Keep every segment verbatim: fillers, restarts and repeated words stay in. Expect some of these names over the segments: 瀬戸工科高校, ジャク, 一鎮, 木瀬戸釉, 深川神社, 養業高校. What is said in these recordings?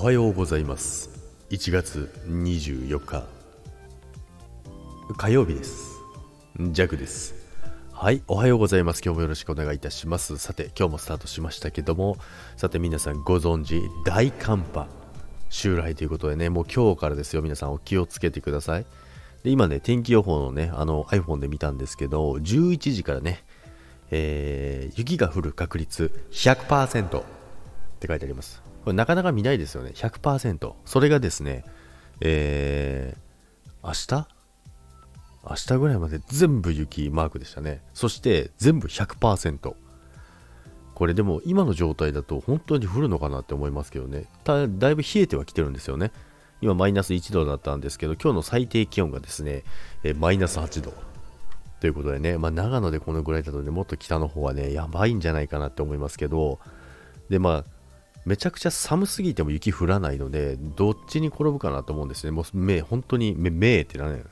おはようございます。いちがつにじゅうよっか火曜日です。ジャクです。はい、おはようございます。今日もよろしくお願いいたします。さて、今日もスタートしましたけども、さて皆さんご存知、大寒波襲来ということでね、もう今日からですよ。皆さんお気をつけてください。で、今ね、天気予報のね、あの iPhone で見たんですけど、じゅういちじからね、えー、雪が降る確率 ひゃくパーセント って書いてあります。これなかなか見ないですよね。 ひゃくパーセント。 それがですね、えー、明日明日ぐらいまで全部雪マークでしたね。そして全部 ひゃくパーセント。 これでも今の状態だと本当に降るのかなって思いますけどね。 だ, だいぶ冷えてはきてるんですよね。今マイナスいちどだったんですけど、今日の最低気温がですね、えー、マイナスはちどということでね、まあ、長野でこのぐらいだとね、もっと北の方はね、やばいんじゃないかなって思いますけど、で、まあ、めちゃくちゃ寒すぎても雪降らないので、どっちに転ぶかなと思うんですね。もう、め、本当に、め、めーってなね。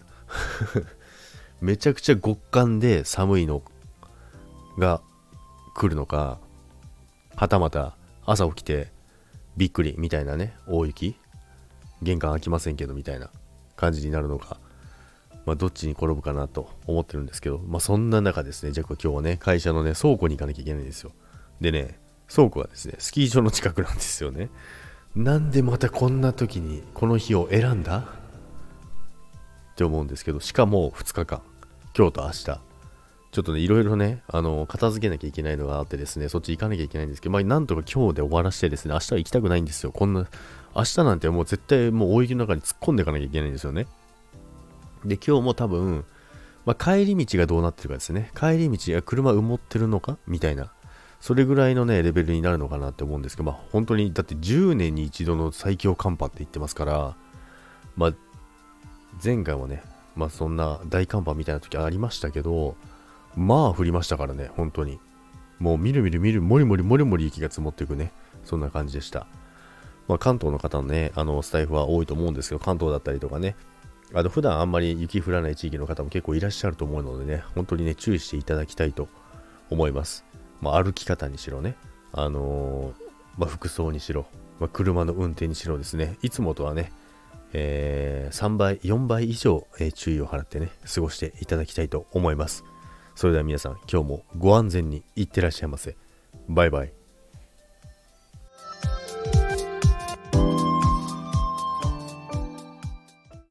めちゃくちゃ極寒で寒いのが来るのか、はたまた朝起きてびっくりみたいなね、大雪、玄関開きませんけどみたいな感じになるのか、まあ、どっちに転ぶかなと思ってるんですけど、まあ、そんな中ですね、じゃあ今日はね、会社のね、倉庫に行かなきゃいけないんですよ。でね、倉庫はですね、スキー場の近くなんですよね。なんでまたこんな時にこの日を選んだって思うんですけど、しかもふつかかん、今日と明日、ちょっとね、いろいろね、あの、片付けなきゃいけないのがあってですね、そっち行かなきゃいけないんですけど、まあ、なんとか今日で終わらせてですね、明日は行きたくないんですよ。こんな、明日なんてもう絶対もう大雪の中に突っ込んでいかなきゃいけないんですよね。で、今日も多分、まあ、帰り道がどうなってるかですね。帰り道が車埋もってるのかみたいな、それぐらいのね、レベルになるのかなって思うんですけど、まあ、本当に、だってじゅうねんに一度の最強寒波って言ってますから、まあ、前回はね、まあ、そんな大寒波みたいな時ありましたけど、まあ、降りましたからね、本当に。もう、みるみるみる、もりもりもりもり雪が積もっていくね、そんな感じでした。まあ、関東の方のね、あの、スタイフは多いと思うんですけど、関東だったりとかね、あの普段あんまり雪降らない地域の方も結構いらっしゃると思うのでね、本当にね、注意していただきたいと思います。まあ、歩き方にしろね、あのーまあ、服装にしろ、まあ、車の運転にしろですね、いつもとはね、えー、さんばい、よんばい以上、えー、注意を払ってね、過ごしていただきたいと思います。それでは皆さん、今日もご安全にいってらっしゃいませ。バイバイ。